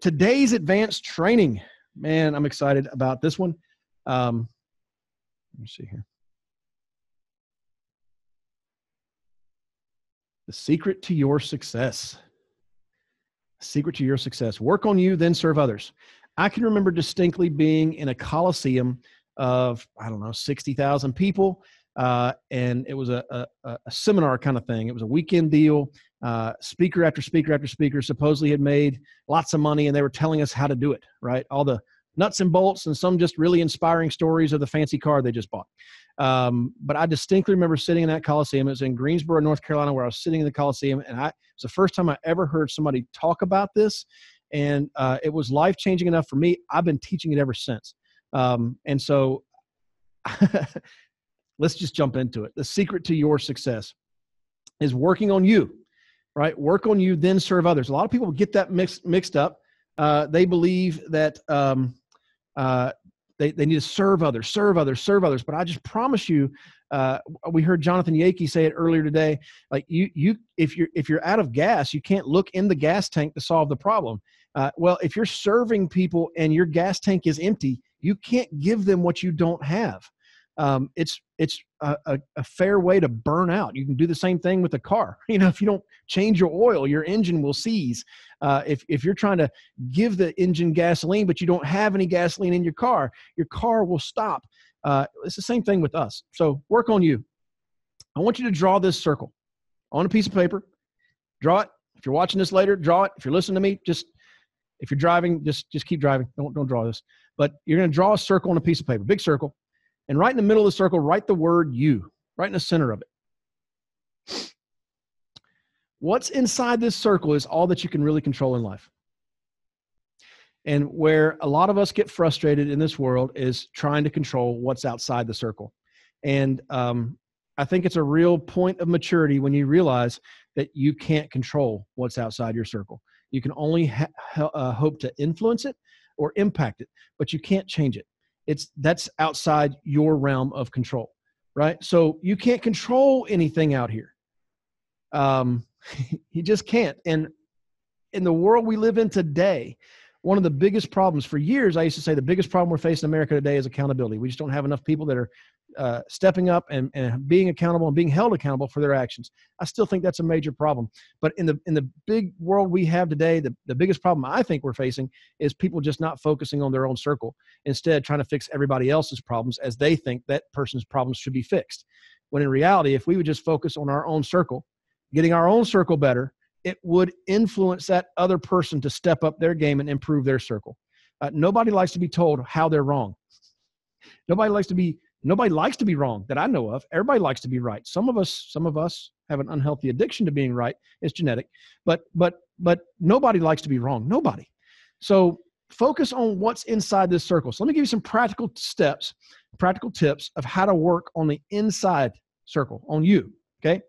Today's advanced training. Man, I'm excited about this one. Let me see here. The secret to your success. Secret to your success. Work on you, then serve others. I can remember distinctly being in a coliseum of, 60,000 people. And it was a seminar kind of thing. It was a weekend deal. Speaker after speaker after speaker supposedly had made lots of money, and they were telling us how to do it, right? All the nuts and bolts, and some just really inspiring stories of the fancy car they just bought. But I distinctly remember sitting in that coliseum. It was in Greensboro, North Carolina, where I was sitting in the coliseum, and it was the first time I ever heard somebody talk about this, and it was life-changing enough for me. I've been teaching it ever since. And so let's just jump into it. The secret to your success is working on you, right? Work on you, then serve others. A lot of people get that mixed up. They believe that they need to serve others. But I just promise you, we heard Jonathan Yakey say it earlier today. Like if you're out of gas, you can't look in the gas tank to solve the problem. Well, if you're serving people and your gas tank is empty, you can't give them what you don't have. It's a fair way to burn out. You can do the same thing with a car. You know, if you don't change your oil, your engine will seize. If you're trying to give the engine gasoline, but you don't have any gasoline in your car will stop. It's the same thing with us. So work on you. I want you to draw this circle on a piece of paper. Draw it. If you're watching this later, draw it. If you're listening to me, if you're driving, just keep driving. Don't draw this. But you're going to draw a circle on a piece of paper, big circle. And right in the middle of the circle, write the word you, right in the center of it. What's inside this circle is all that you can really control in life. And where a lot of us get frustrated in this world is trying to control what's outside the circle. And I think it's a real point of maturity when you realize that you can't control what's outside your circle. You can only hope to influence it or impact it, but you can't change it. That's outside your realm of control, right? So you can't control anything out here. You just can't. And in the world we live in today, one of the biggest problems for years, I used to say the biggest problem we're facing in America today is accountability. We just don't have enough people that are stepping up and being accountable and being held accountable for their actions. I still think that's a major problem. But in the big world we have today, the biggest problem I think we're facing is people just not focusing on their own circle, instead trying to fix everybody else's problems as they think that person's problems should be fixed. When in reality, if we would just focus on our own circle, getting our own circle better, it would influence that other person to step up their game and improve their circle. Nobody likes to be told how they're wrong. Nobody likes to be wrong that I know of. Everybody likes to be right. Some of us have an unhealthy addiction to being right. It's genetic, but nobody likes to be wrong. Nobody. So focus on what's inside this circle. So let me give you some practical steps, practical tips of how to work on the inside circle, on you. Okay.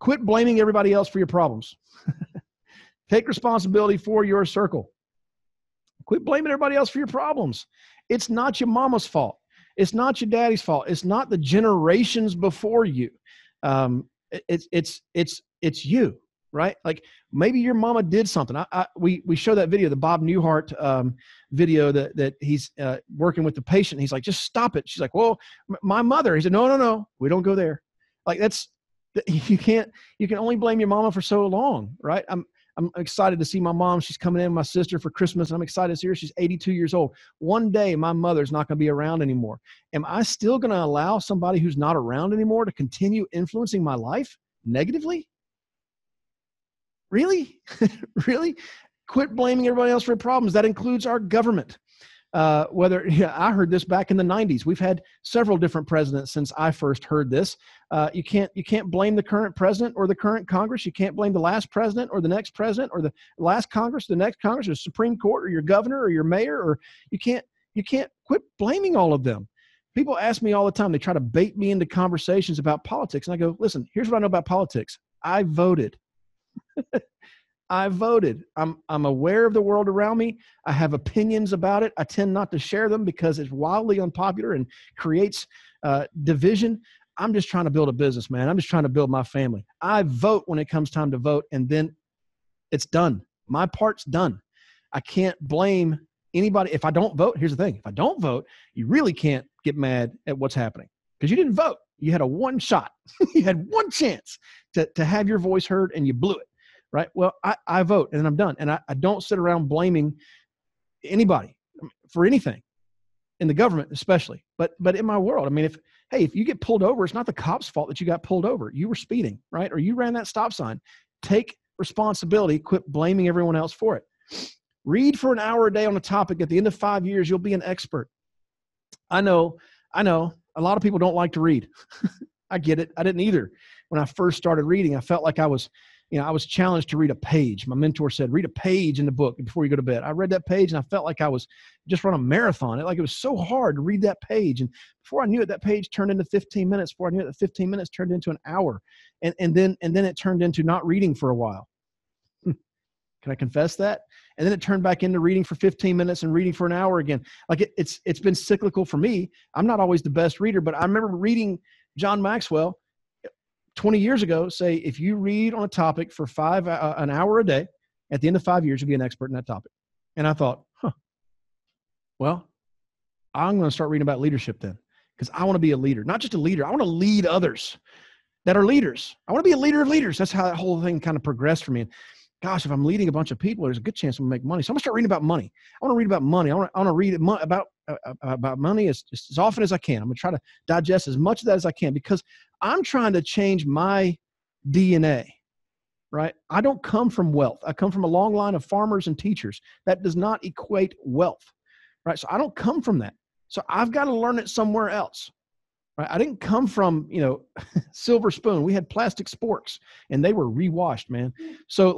Quit blaming everybody else for your problems. Take responsibility for your circle. Quit blaming everybody else for your problems. It's not your mama's fault. It's not your daddy's fault. It's not the generations before you. It's you, right? Like maybe your mama did something. We show that video, the Bob Newhart video that he's working with the patient. He's like, just stop it. She's like, well, my mother. He said, no, we don't go there. Like that's, you can only blame your mama for so long, right? I'm excited to see my mom. She's coming in with my sister for Christmas, and I'm excited to see her. She's 82 years old. One day, my mother's not going to be around anymore. Am I still going to allow somebody who's not around anymore to continue influencing my life negatively? Really? Really? Quit blaming everybody else for problems. That includes our government. I heard this back in the 90s. We've had several different presidents since I first heard this. You can't blame the current president or the current Congress. You can't blame the last president or the next president or the last Congress, the next Congress, or the Supreme Court or your governor or your mayor, or you can't quit blaming all of them. People ask me all the time, they try to bait me into conversations about politics. And I go, listen, here's what I know about politics. I voted. I voted. I'm aware of the world around me. I have opinions about it. I tend not to share them because it's wildly unpopular and creates division. I'm just trying to build a business, man. I'm just trying to build my family. I vote when it comes time to vote, and then it's done. My part's done. I can't blame anybody. If I don't vote, here's the thing. If I don't vote, you really can't get mad at what's happening because you didn't vote. You had a one shot. You had one chance to have your voice heard, and you blew it. Right? Well, I vote and then I'm done. And I don't sit around blaming anybody for anything, in the government especially, but in my world, I mean, if you get pulled over, it's not the cop's fault that you got pulled over. You were speeding, right? Or you ran that stop sign. Take responsibility. Quit blaming everyone else for it. Read for an hour a day on a topic. At the end of 5 years, you'll be an expert. I know a lot of people don't like to read. I get it. I didn't either. When I first started reading, I felt like I was challenged to read a page. My mentor said, read a page in the book before you go to bed. I read that page and I felt like I was just running a marathon. It was so hard to read that page. And before I knew it, that page turned into 15 minutes. Before I knew it, the 15 minutes turned into an hour. And then it turned into not reading for a while. Can I confess that? And then it turned back into reading for 15 minutes and reading for an hour again. It's been cyclical for me. I'm not always the best reader, but I remember reading John Maxwell 20 years ago, say, if you read on a topic for an hour a day, at the end of 5 years, you'll be an expert in that topic. And I thought, well, I'm going to start reading about leadership then, because I want to be a leader, not just a leader. I want to lead others that are leaders. I want to be a leader of leaders. That's how that whole thing kind of progressed for me. And gosh, if I'm leading a bunch of people, there's a good chance I'm going to make money. So I'm going to start reading about money. I want to read about money. I want to read about money as often as I can. I'm going to try to digest as much of that as I can because I'm trying to change my DNA, right? I don't come from wealth. I come from a long line of farmers and teachers. That does not equate wealth, right? So I don't come from that. So I've got to learn it somewhere else, right? I didn't come from, silver spoon. We had plastic sporks and they were rewashed, man. So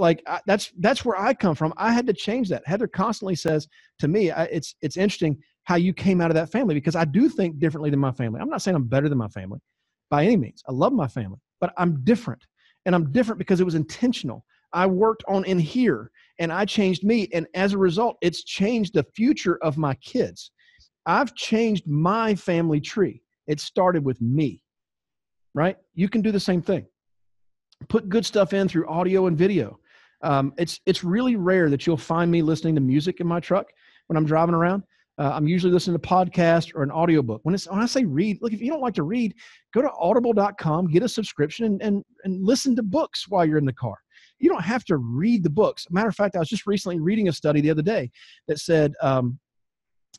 that's where I come from. I had to change that. Heather constantly says to me, it's interesting how you came out of that family, because I do think differently than my family. I'm not saying I'm better than my family by any means. I love my family, but I'm different, and I'm different because it was intentional. I worked on in here and I changed me. And as a result, it's changed the future of my kids. I've changed my family tree. It started with me, right? You can do the same thing. Put good stuff in through audio and video. It's really rare that you'll find me listening to music in my truck when I'm driving around. I'm usually listening to a podcast or an audiobook. When I say read, look, if you don't like to read, go to audible.com, get a subscription, and listen to books while you're in the car. You don't have to read the books. Matter of fact, I was just recently reading a study the other day that said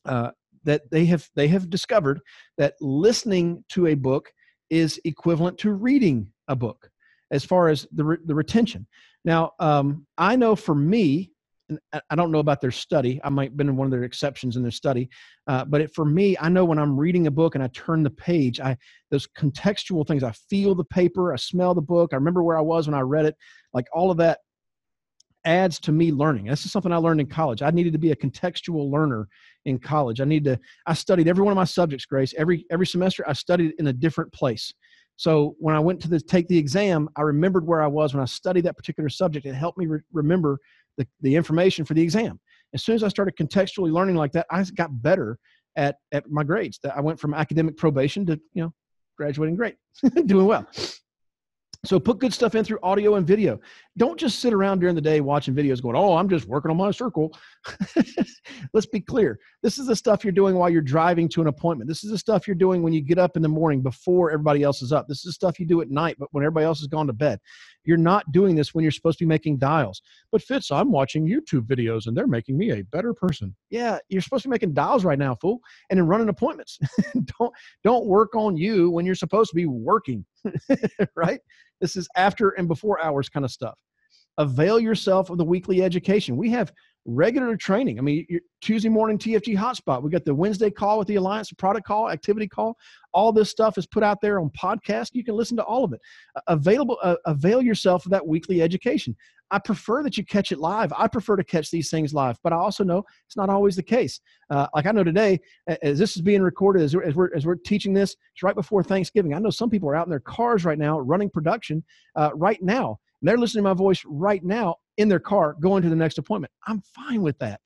that they have discovered that listening to a book is equivalent to reading a book as far as the retention. Now, I know for me, and I don't know about their study. I might have been one of their exceptions in their study. For me, I know when I'm reading a book and I turn the page, those contextual things, I feel the paper, I smell the book, I remember where I was when I read it, like all of that adds to me learning. This is something I learned in college. I needed to be a contextual learner in college. I studied every one of my subjects, Grace. Every semester I studied in a different place. So when I went to take the exam, I remembered where I was when I studied that particular subject. It helped me remember the information for the exam. As soon as I started contextually learning like that, I got better at my grades. I went from academic probation to, graduating great, doing well. So put good stuff in through audio and video. Don't just sit around during the day watching videos going, I'm just working on my circle. Let's be clear. This is the stuff you're doing while you're driving to an appointment. This is the stuff you're doing when you get up in the morning before everybody else is up. This is the stuff you do at night, but when everybody else has gone to bed. You're not doing this when you're supposed to be making dials. But Fitz, I'm watching YouTube videos and they're making me a better person. Yeah, you're supposed to be making dials right now, fool, and then running appointments. Don't work on you when you're supposed to be working, right? This is after and before hours kind of stuff. Avail yourself of the weekly education. We have regular training. I mean, your Tuesday morning TFG hotspot. We got the Wednesday call with the Alliance, the product call, activity call. All this stuff is put out there on podcast. You can listen to all of it. Avail yourself of that weekly education. I prefer that you catch it live. I prefer to catch these things live, but I also know it's not always the case. Like I know today, as this is being recorded, as we're teaching this, it's right before Thanksgiving. I know some people are out in their cars right now running production right now. and they're listening to my voice right now in their car going to the next appointment. I'm fine with that.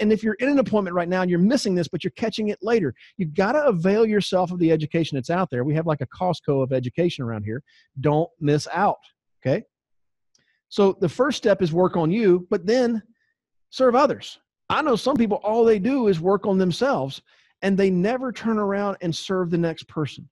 And if you're in an appointment right now and you're missing this, but you're catching it later, you've got to avail yourself of the education that's out there. We have like a Costco of education around here. Don't miss out. Okay. So the first step is work on you, but then serve others. I know some people, all they do is work on themselves and they never turn around and serve the next person.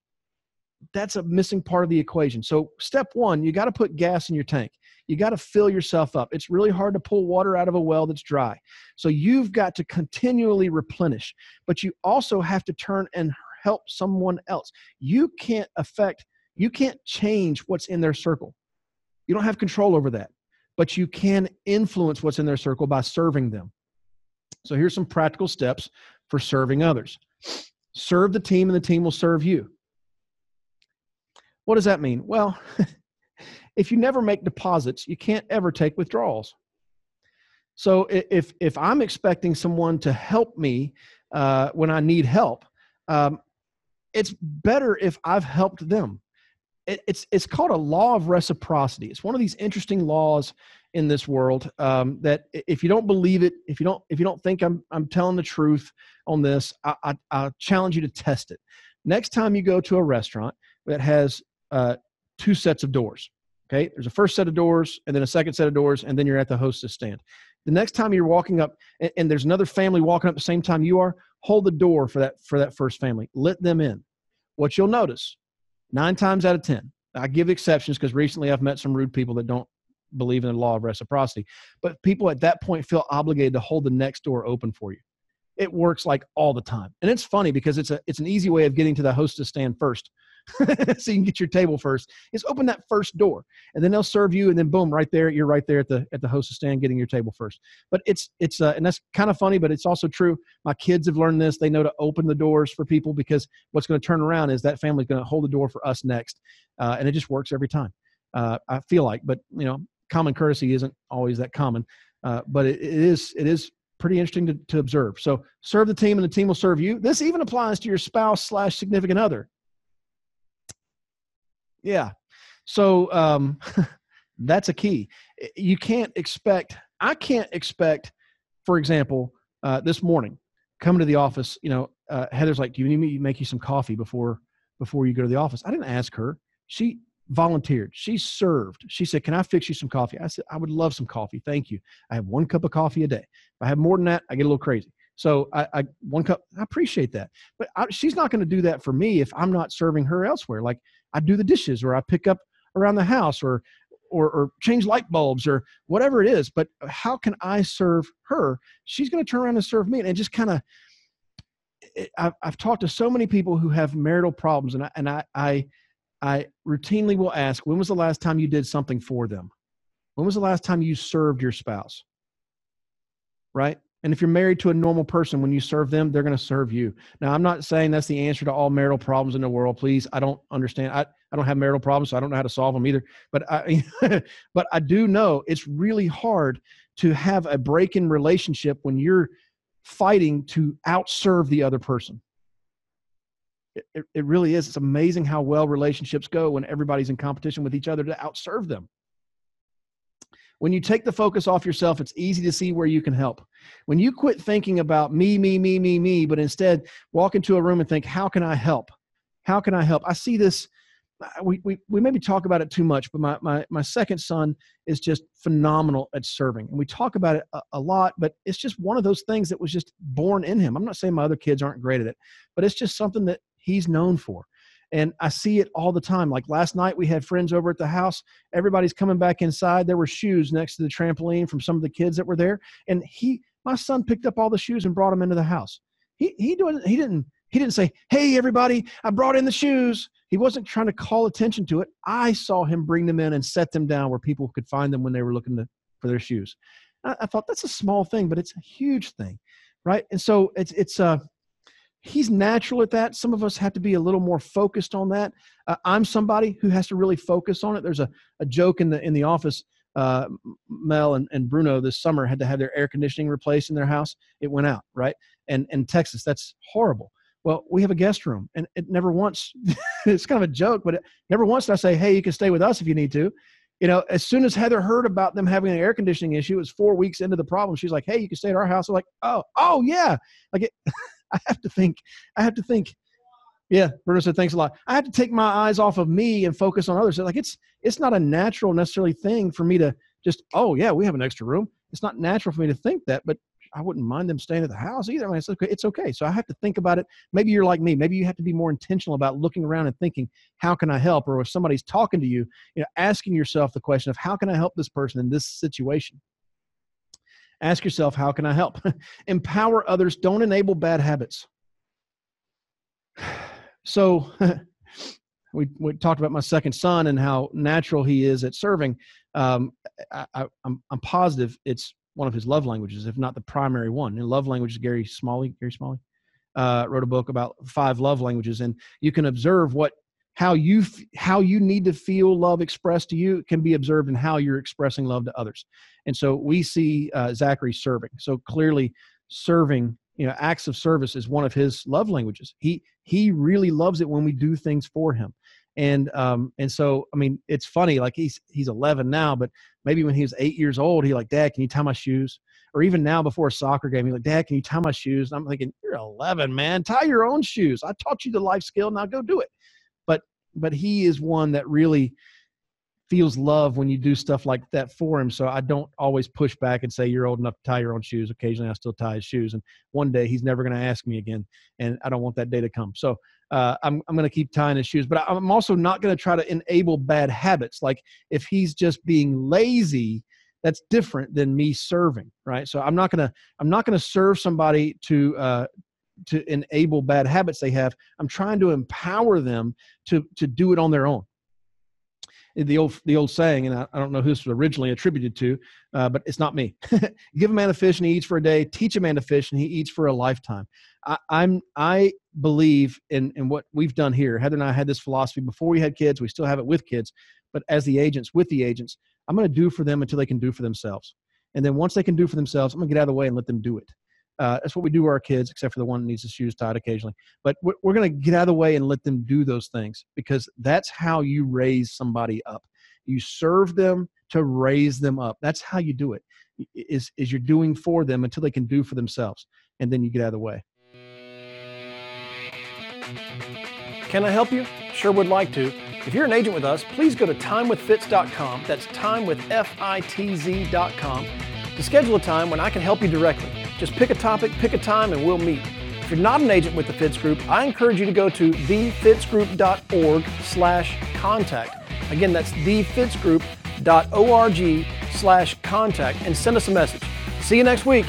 That's a missing part of the equation. So step one, you got to put gas in your tank. You got to fill yourself up. It's really hard to pull water out of a well that's dry. So you've got to continually replenish, but you also have to turn and help someone else. You can't change what's in their circle. You don't have control over that, but you can influence what's in their circle by serving them. So here's some practical steps for serving others. Serve the team and the team will serve you. What does that mean? Well, if you never make deposits, you can't ever take withdrawals. So if I'm expecting someone to help me when I need help, it's better if I've helped them. It's called a law of reciprocity. It's one of these interesting laws in this world that if you don't believe it, if you don't think I'm telling the truth on this, I challenge you to test it. Next time you go to a restaurant that has two sets of doors. Okay. There's a first set of doors and then a second set of doors. And then you're at the hostess stand. The next time you're walking up and there's another family walking up the same time you are, hold the door for that first family, let them in. What you'll notice 9 times out of 10, I give exceptions because recently I've met some rude people that don't believe in the law of reciprocity, but people at that point feel obligated to hold the next door open for you. It works like all the time. And it's funny because it's an easy way of getting to the hostess stand first. So you can get your table first, is open that first door and then they'll serve you. And then boom, right there, you're right there at the hostess stand, getting your table first. But it's and that's kind of funny, but it's also true. My kids have learned this. They know to open the doors for people because what's going to turn around is that family's going to hold the door for us next. And it just works every time. I feel like, but you know, common courtesy isn't always that common. But it is pretty interesting to observe. So serve the team and the team will serve you. This even applies to your spouse / significant other. Yeah. So that's a key. I can't expect, for example, this morning, coming to the office, Heather's like, do you need me to make you some coffee before you go to the office? I didn't ask her. She volunteered. She served. She said, can I fix you some coffee? I said, I would love some coffee. Thank you. I have 1 cup of coffee a day. If I have more than that, I get a little crazy. So I appreciate that, but she's not going to do that for me if I'm not serving her elsewhere. Like I do the dishes or I pick up around the house or change light bulbs or whatever it is, but how can I serve her? She's going to turn around and serve me. And it just kind of, I've talked to so many people who have marital problems and I routinely will ask, when was the last time you did something for them? When was the last time you served your spouse? Right? And if you're married to a normal person, when you serve them, they're going to serve you. Now, I'm not saying that's the answer to all marital problems in the world. Please, I don't understand. I don't have marital problems, so I don't know how to solve them either. But I do know it's really hard to have a break in relationship when you're fighting to outserve the other person. It really is. It's amazing how well relationships go when everybody's in competition with each other to outserve them. When you take the focus off yourself, it's easy to see where you can help. When you quit thinking about me, but instead walk into a room and think, how can I help? How can I help? I see this, we maybe talk about it too much, but my second son is just phenomenal at serving. And we talk about it a lot, but it's just one of those things that was just born in him. I'm not saying my other kids aren't great at it, but it's just something that he's known for. And I see it all the time. Like last night, we had friends over at the house. Everybody's coming back inside. There were shoes next to the trampoline from some of the kids that were there. And my son picked up all the shoes and brought them into the house. He didn't say, hey, everybody, I brought in the shoes. He wasn't trying to call attention to it. I saw him bring them in and set them down where people could find them when they were looking for their shoes. I thought that's a small thing, but it's a huge thing. Right. And so he's natural at that. Some of us have to be a little more focused on that. I'm somebody who has to really focus on it. There's a joke in the office. Mel and Bruno this summer had to have their air conditioning replaced in their house. It went out, right? And in Texas, that's horrible. Well, we have a guest room, and it never once, it's kind of a joke, but it never once did I say, hey, you can stay with us if you need to. You know, as soon as Heather heard about them having an air conditioning issue, it was 4 weeks into the problem. She's like, hey, you can stay at our house. I'm like, oh yeah. Like it, I have to think. Yeah. Bruno said, thanks a lot. I have to take my eyes off of me and focus on others. So like it's not a natural necessarily thing for me to just, oh yeah, we have an extra room. It's not natural for me to think that, but I wouldn't mind them staying at the house either. I mean, it's okay. So I have to think about it. Maybe you're like me. Maybe you have to be more intentional about looking around and thinking, how can I help? Or if somebody's talking to you, you know, asking yourself the question of how can I help this person in this situation? Ask yourself, how can I help? Empower others. Don't enable bad habits. So we talked about my second son and how natural he is at serving. I'm positive it's one of his love languages, if not the primary one. And love languages, Gary Smalley wrote a book about 5 love languages, and you can observe how you need to feel love expressed to you can be observed in how you're expressing love to others. And so we see Zachary serving. So clearly, serving, you know, acts of service is one of his love languages. He really loves it when we do things for him. And so, I mean, it's funny, like he's 11 now, but maybe when he was 8 years old, he like, Dad, can you tie my shoes? Or even now before a soccer game, he's like, Dad, can you tie my shoes? And I'm thinking, you're 11, man, tie your own shoes. I taught you the life skill. Now go do it. But he is one that really feels love when you do stuff like that for him. So I don't always push back and say, you're old enough to tie your own shoes. Occasionally I still tie his shoes. And one day he's never going to ask me again. And I don't want that day to come. So I'm going to keep tying his shoes, but I'm also not going to try to enable bad habits. Like if he's just being lazy, that's different than me serving, right? So I'm not going to serve somebody to enable bad habits they have. I'm trying to empower them to do it on their own. The old saying, and I don't know who this was originally attributed to, but it's not me. Give a man a fish and he eats for a day. Teach a man to fish and he eats for a lifetime. I believe in what we've done here. Heather and I had this philosophy before we had kids. We still have it with kids. But as the agents, with the agents, I'm going to do for them until they can do for themselves. And then once they can do for themselves, I'm going to get out of the way and let them do it. That's what we do to our kids, except for the one that needs his shoes tied occasionally. But we're going to get out of the way and let them do those things, because that's how you raise somebody up. You serve them to raise them up. That's how you do it, is you're doing for them until they can do for themselves. And then you get out of the way. Can I help you? Sure would like to. If you're an agent with us, please go to timewithfitz.com. That's timewithfitz.com to schedule a time when I can help you directly. Just pick a topic, pick a time, and we'll meet. If you're not an agent with the Fitz Group, I encourage you to go to thefitzgroup.org/contact. Again, that's thefitzgroup.org/contact, and send us a message. See you next week.